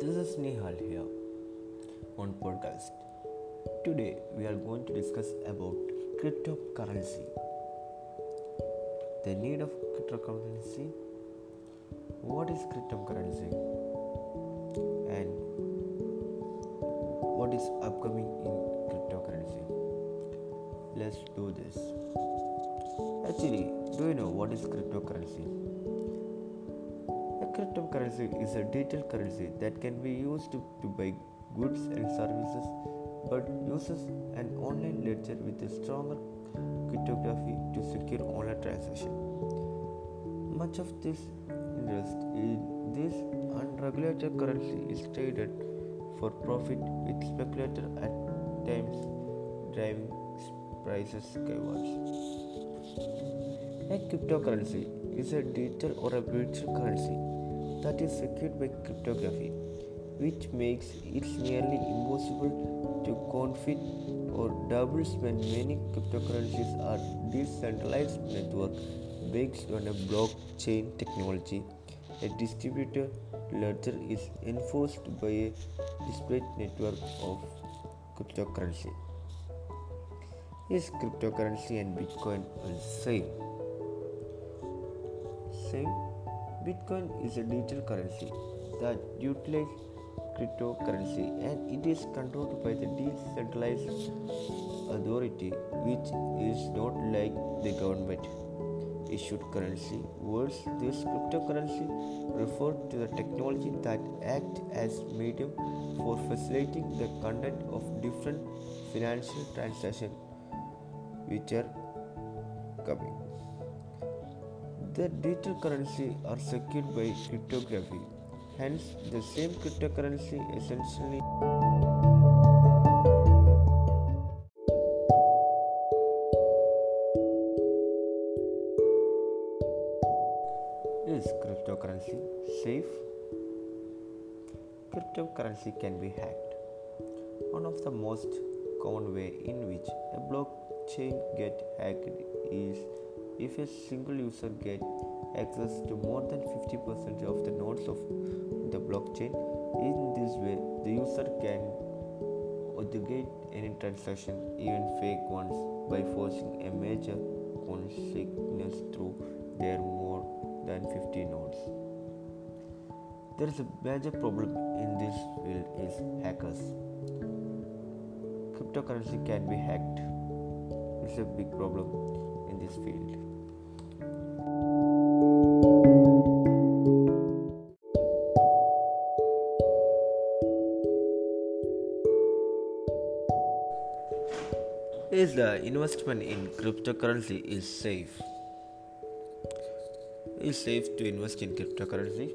This is Nihal here on podcast. Today we are going to discuss about cryptocurrency. The need of cryptocurrency. What is cryptocurrency? And what is upcoming in cryptocurrency? Let's do this. Actually, do you know what is cryptocurrency? Cryptocurrency is a digital currency that can be used to buy goods and services, but uses an online ledger with a stronger cryptography to secure online transactions. Much of this interest in this unregulated currency is traded for profit, with speculators at times driving prices skywards. A cryptocurrency is a digital or a virtual currency that is secured by cryptography, which makes it nearly impossible to counterfeit or double when many cryptocurrencies are decentralized network based on a blockchain technology. A distributed ledger is enforced by a disparate network of cryptocurrency. Is cryptocurrency and Bitcoin the same? Bitcoin is a digital currency that utilizes cryptocurrency, and it is controlled by the decentralized authority, which is not like the government issued currency. Words, this cryptocurrency refer to the technology that acts as medium for facilitating the conduct of different financial transactions which are coming. The digital currency are secured by cryptography, hence the same cryptocurrency essentially. Is cryptocurrency safe? Cryptocurrency can be hacked. One of the most common way in which a blockchain gets hacked is if a single user gets access to more than 50% of the nodes of the blockchain. In this way, the user can authenticate any transaction, even fake ones, by forcing a major consensus through their more than 50 nodes. There is a major problem in this field is hackers. Cryptocurrency can be hacked. It's a big problem in this field. Is the investment in cryptocurrency is safe? Is safe to invest in cryptocurrency?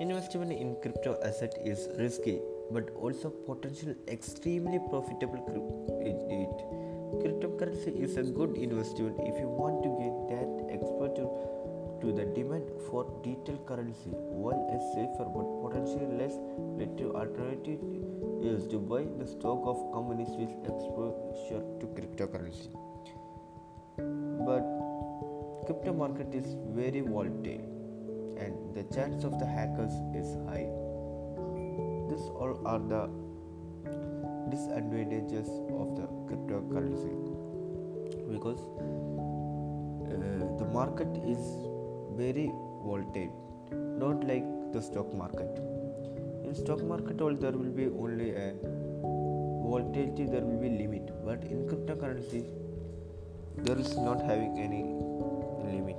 Investment in crypto asset is risky, but also potentially extremely profitable. Cryptocurrency is a good investment if you want to gain that exposure to the demand for digital currency, while a safer but potentially less lucrative alternative is to buy the stock of companies with exposure to cryptocurrency. But crypto market is very volatile, and the chance of the hackers is high. These all are the disadvantages of the cryptocurrency, because the market is very volatile, not like the stock market. In stock market, all there will be only a volatility, there will be limit, but in cryptocurrency there is not having any limit.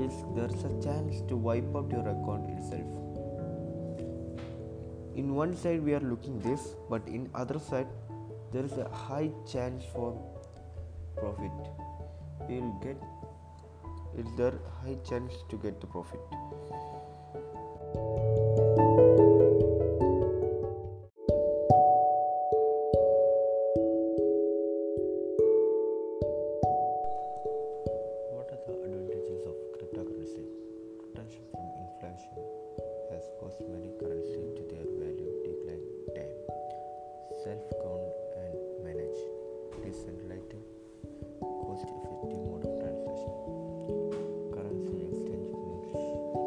Is there's a chance to wipe out your account itself. In one side we are looking this, but in other side there is a high chance for profit. Is there high chance to get the profit? What are the advantages of cryptocurrency? Protection from inflation has caused many currencies to their value decline time. Self-governed and managed, decentralized, cost-effective mode of transaction. Currency exchange moves smoothly.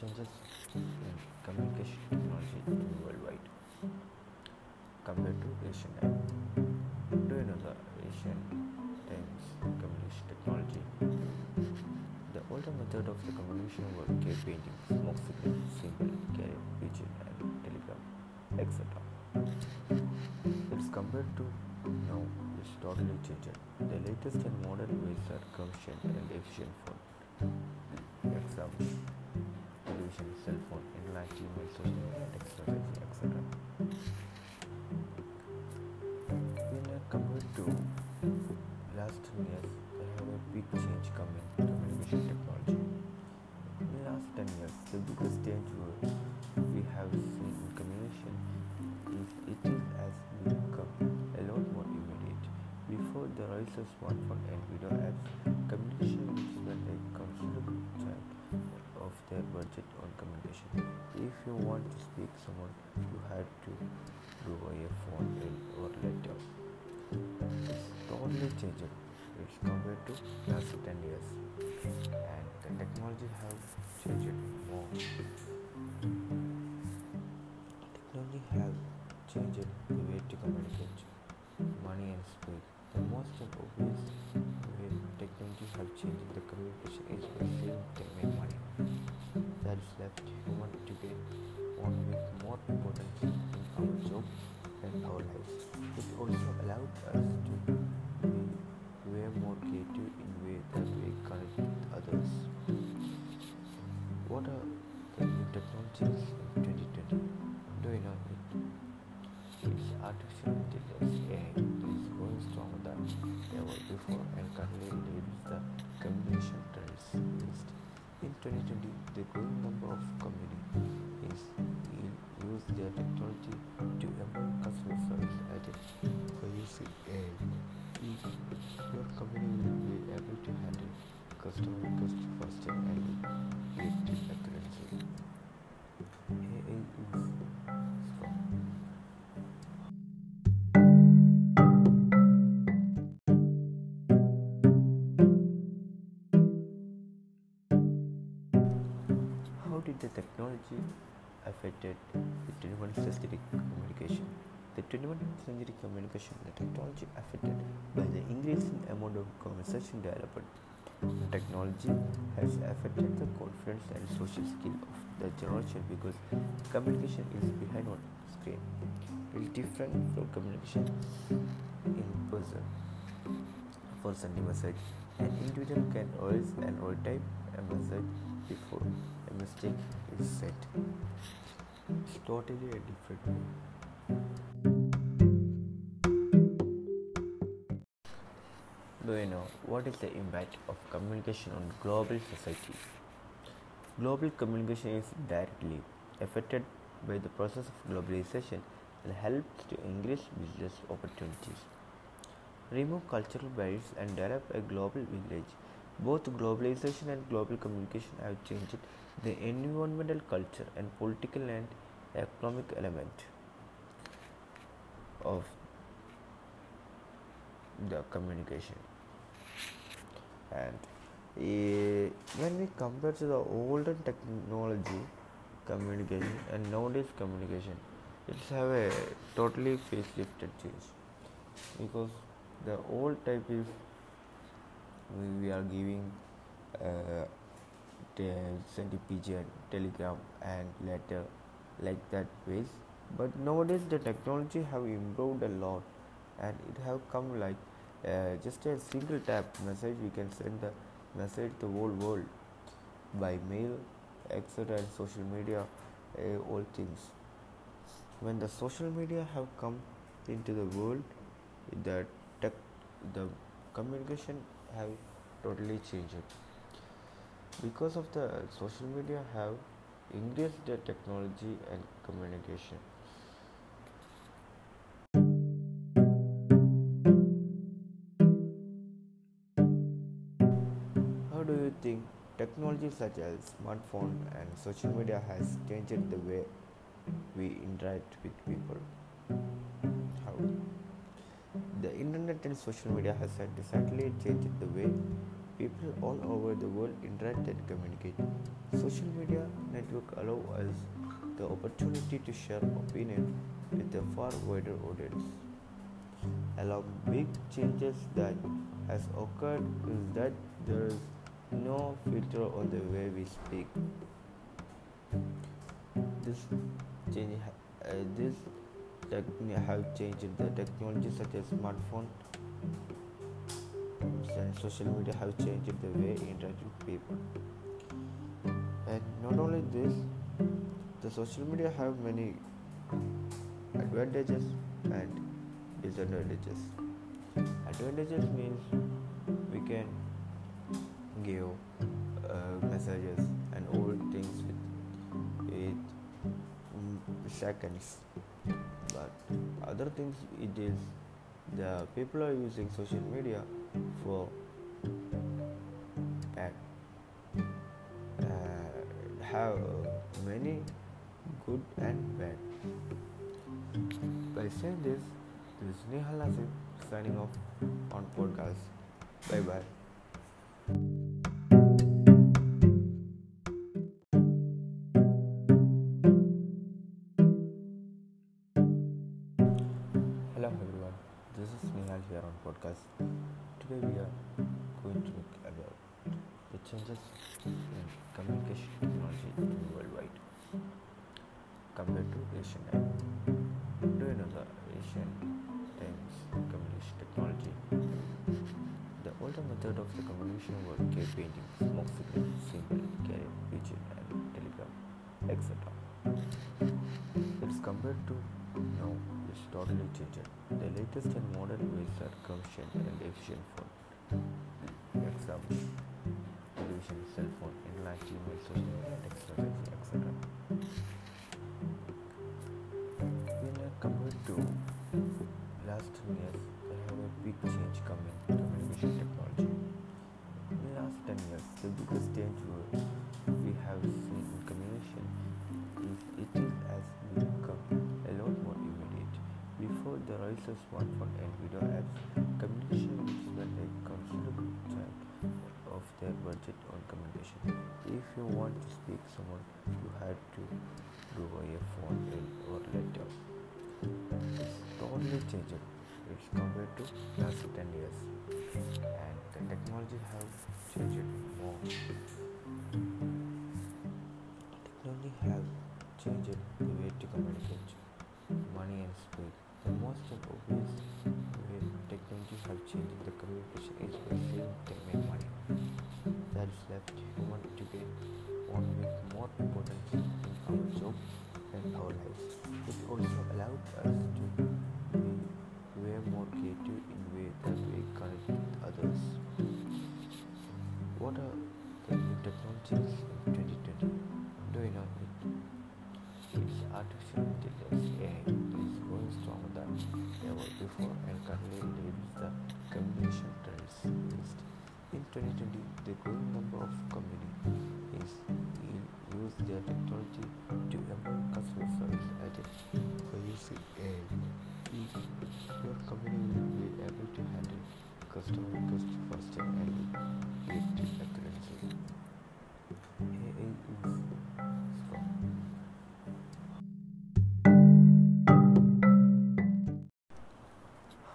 changes in communication technology worldwide compared to Asian time. Do you know the Asian times communication technology? The older method of the communication were cave paintings, smoke signals, symbol, carrier pigeon, and telegram, etc. It's compared to now, it's totally changed. The latest and modern ways are convenient and efficient for example, television, cell phone, internet, email, social media, text messaging, etc. In compared to last 10 years, there have a big change coming to communication technology. In the last 10 years, the biggest change we have seen in communication is it has become a lot more immediate. Before the rise of smartphone and video apps, communication was a considerable chunk of their budget on communication. If you want to speak to someone, you had to do a phone or letter. It's totally changed. It's compared to last 10 years, and the technology has changed more. Technology has changed the way to communicate, money and speed. The most obvious way technology has changed the communication is by saving time and money. That is left human today on with more importance in our job and our lives. It also allowed us to be way more creative in ways that we connect with others. What are the new technologies in 2020? Do you know it? It's artificial intelligence. AI is going stronger than ever before and currently leads the communication trends list. In 2020, the growing number of companies use their technology to improve customer service at it by using AI. Your company will be able to handle customer requests faster and with accuracy. AI is the technology affected the 21st century communication. The 21st century communication, the technology affected by the increasing amount of conversation developed. The technology has affected the confidence and social skill of the generation because communication is behind on screen. It's different from communication in person message. An individual can always and all type a message before a mistake is said. It's totally a different way. Do you know what is the impact of communication on global society? Global communication is directly affected by the process of globalization and helps to increase business opportunities, remove cultural barriers, and develop a global village. Both globalization and global communication have changed the environmental, culture, and political and economic element of the communication. And when we compare to the older technology communication and nowadays communication, it's have a totally facelifted change, because the old type is we are giving send a pigeon, telegram, and letter like that ways. But nowadays the technology have improved a lot, and it have come like just a single tap message. We can send the message to whole world by mail, etc., and social media, all things. When the social media have come into the world, the communication have totally changed. Because of the social media have increased the technology and communication. How do you think technology such as smartphone and social media has changed the way we interact with people? How? The internet and social media has decidedly changed the way people all over the world interact and communicate. Social media networks allow us the opportunity to share opinion with a far wider audience. Along big changes that has occurred is that there is no filter on the way we speak. This have changed the technology such as smartphone and social media have changed the way we interact with people. And not only this, the social media have many advantages and disadvantages. Advantages means we can give messages and all things with seconds, but other things it is the people are using social media for have many good and bad. By saying this, this is Nihal Naseem signing off on podcast. Bye bye. Hello everyone, this is Nihal here on podcast. Today we are going to look about the changes in communication technology worldwide compared to Asian time. Do you know the Asian times communication technology? The older method of the communication were cave painting, smoke signal, symbol, carrier pigeon, and telegram, etc. It's compared to now. It's totally changed. The latest and modern ways are convenient and efficient for example, television, cell phone, internet, email, social media, text messaging, etc. In compared to last 10 years, there have a big change coming to communication technology. In the last 10 years, the biggest change we have seen in communication is it is as become before the rise of smartphone and video apps, communication spent a considerable time of their budget on communication. If you want to speak to someone, you had to do a phone or letter. It's totally changed. It's compared to last 10 years, and the technology has changed more. Technology has changed the way to communicate, money and speed. The most obvious way technology has changed the communication is by saving time and money. That is left human today on with more importance in our job and our lives. It also allowed us to be way more creative in way that we connect with others. What are the new technologies in 2020? Do you know it? It's artificial intelligence. AI is going stronger than ever before and currently leads the communication trends list. In 2020, the growing number of companies use their technology to improve customer service at it. By using AI, your company will be able to handle customer requests faster and lead to accuracy. AI is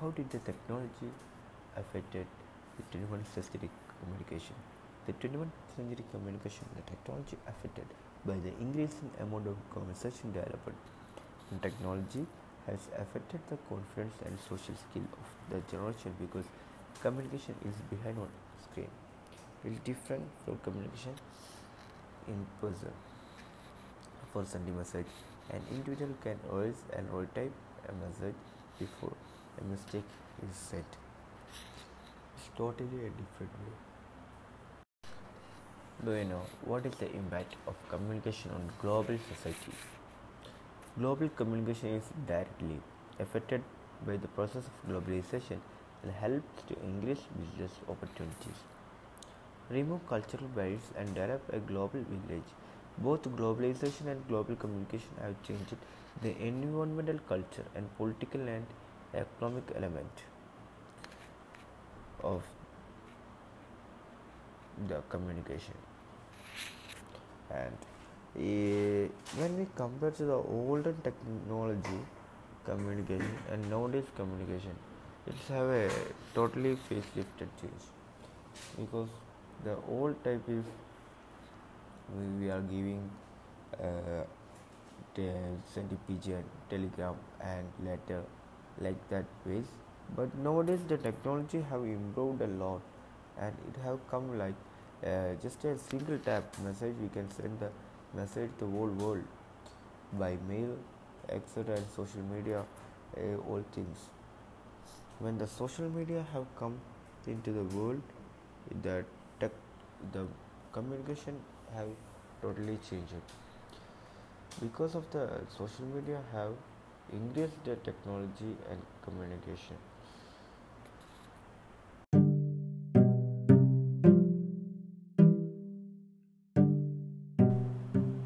how did the technology affected the 21st century communication? The 21st century communication, the technology affected by the increasing amount of conversation developed. The technology has affected the confidence and social skill of the generation because communication is behind on screen. It is different from communication in person. For sending message, an individual can voice and type a message before a mistake is said. It's totally a different way. Do you know what is the impact of communication on global society? Global communication is directly affected by the process of globalization and helps to increase business opportunities, remove cultural barriers, and develop a global village. Both globalization and global communication have changed the environmental, culture, and political and economic element of the communication. And when we compare to the olden technology communication and nowadays communication, it's have a totally facelifted change, because the old type is we are giving send a pigeon, telegram, and letter like that ways. But nowadays the technology have improved a lot, and it have come like just a single tap message we can send the message to the whole world by mail, etc., and social media, all things. When the social media have come into the world, the communication have totally changed. Because of the social media have increased the technology and communication.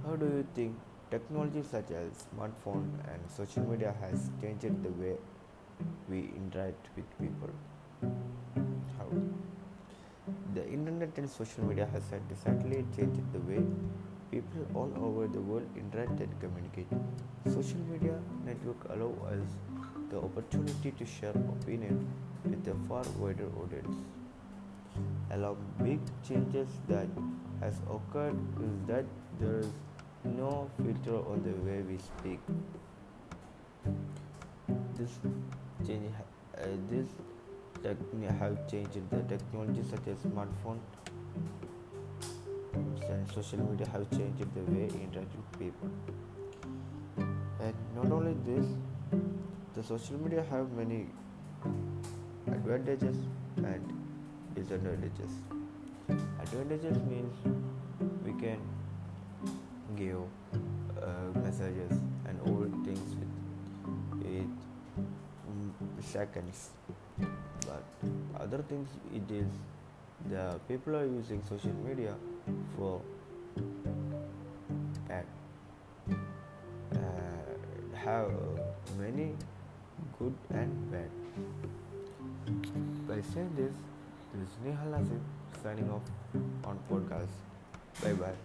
How do you think technology such as smartphone and social media has changed the way we interact with people? How? The internet and social media has decidedly changed the way people all over the world interact and communicate. Social media network allow us the opportunity to share opinion with a far wider audience. Along big changes that has occurred is that there is no filter on the way we speak. This have changed the technology such as smartphone and social media have changed the way we interact with people. And not only this, the social media have many advantages and disadvantages. Advantages means we can give messages and all things with seconds. But other things, it is the people are using social media for bad, have many good and bad. By saying this is Nihal Naseem signing off on podcast. Bye bye.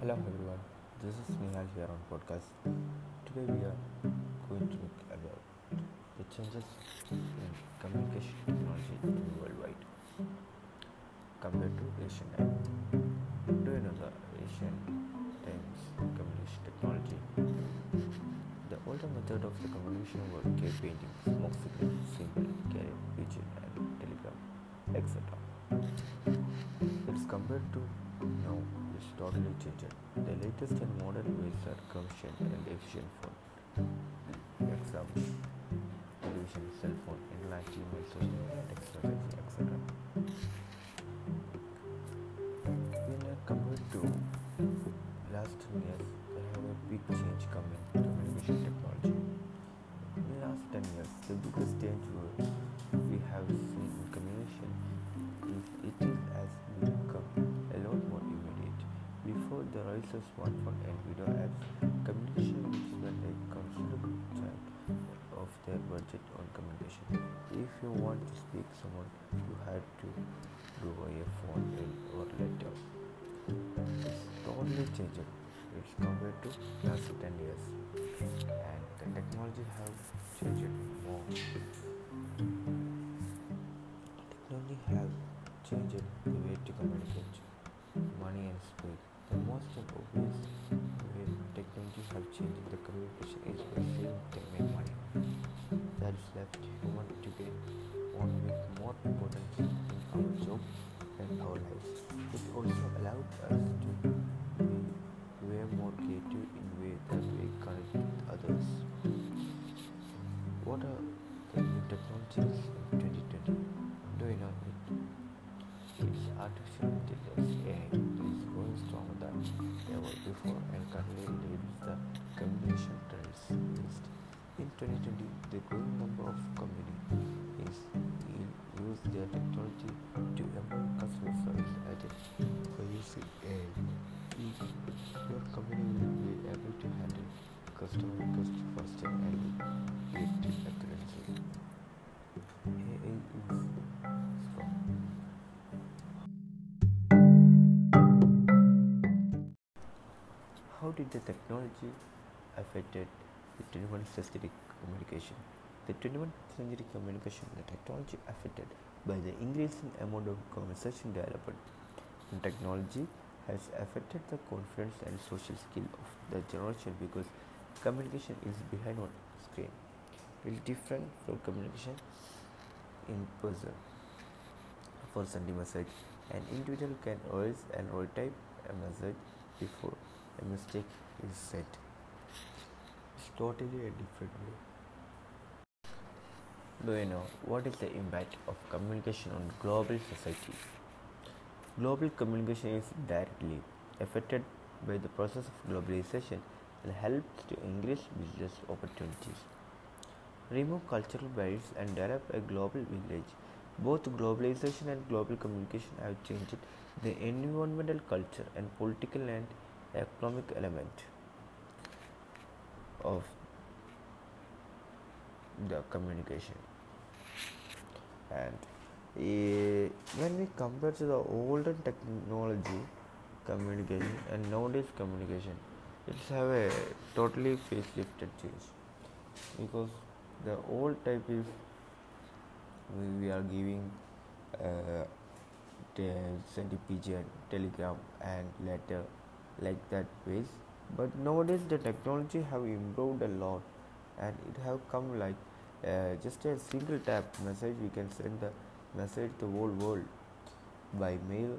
Hello everyone, this is Nihal here on podcast. Today we are going to look about the changes in communication technology worldwide compared to Asian time. Do you know the Asian times communication technology? The older method of the communication were cave painting, smoke signals, symbol, carrier pigeon, and telegram, etc. It's compared to now. Totally changed. The latest and modern ways are convenient and efficient for example, television, cell phone, internet, email, social media, text messaging, etc. When compared to last 10 years, there have a big change coming in communication technology. In the last 10 years, the biggest change we have seen in communication is it is as become before the rise of smartphone and video apps, communication spent a considerable chunk of their budget on communication. If you want to speak to someone, you had to do a phone or letter. It's totally changed. It's compared to last 10 years, and the technology has changed more. Technology has changed the way to communicate, money and speed. The most obvious way technology have changed the communication is by saving time and money. That is left human today on with more importance in our job and our lives. It also allowed us to be way more creative in way that we connect with others. What are the new technologies in 2020? Do you know it? It's artificial intelligence, AI. Stronger than ever before and currently leads the communication trends list. In 2020, the growing number of companies use their technology to improve customer service by using AI. Your company will be able to handle did the technology affected the 21st century communication? The 21st century communication, the technology affected by the increasing amount of conversation developed. And technology has affected the confidence and social skill of the generation because communication is behind on screen. It is different from communication in person. For sending message, an individual can voice and retype a message before a mistake is said. It's totally a different way. Do you know what is the impact of communication on global society? Global communication is directly affected by the process of globalization and helps to increase business opportunities, remove cultural barriers, and develop a global village. Both globalization and global communication have changed the environmental, culture, and political and economic element of the communication. And when we compare to the older technology communication and nowadays communication, it's have a totally facelifted change, because the old type is we are giving send a pigeon, telegram, and letter like that ways. But nowadays the technology have improved a lot, and it have come like just a single tap message. We can send the message to whole world by mail,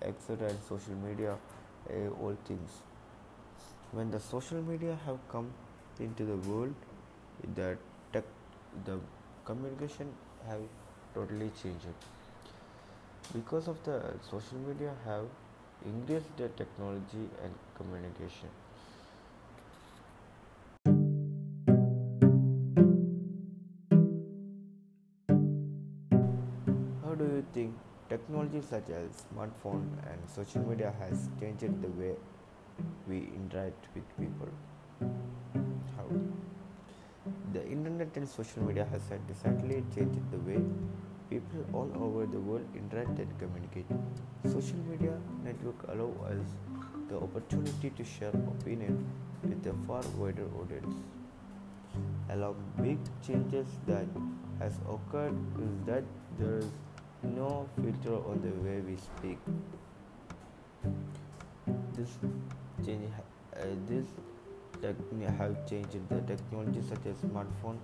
etc., and social media, all things. When the social media have come into the world, the communication have totally changed. Because of the social media have increased the technology and communication. How do you think technology such as smartphone and social media has changed the way we interact with people? How? The internet and social media has decidedly changed the way people all over the world interact and communicate. Social media network allow us the opportunity to share opinion with a far wider audience. Along big changes that has occurred is that there is no filter on the way we speak. Have changed the technology such as smartphone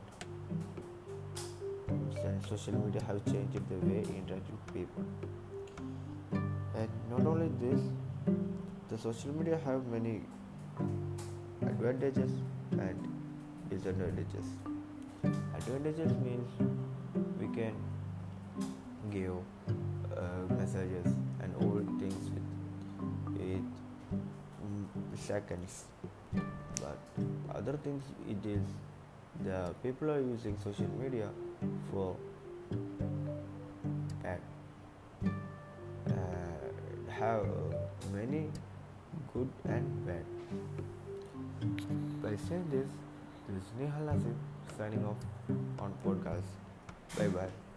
and social media have changed the way we interact with people. And not only this, the social media have many advantages and disadvantages. Advantages means we can give messages and all things with seconds. But other things, it is the people are using social media for and have many good and bad. By saying this, this is Nihal Naseem signing off on podcast. Bye bye.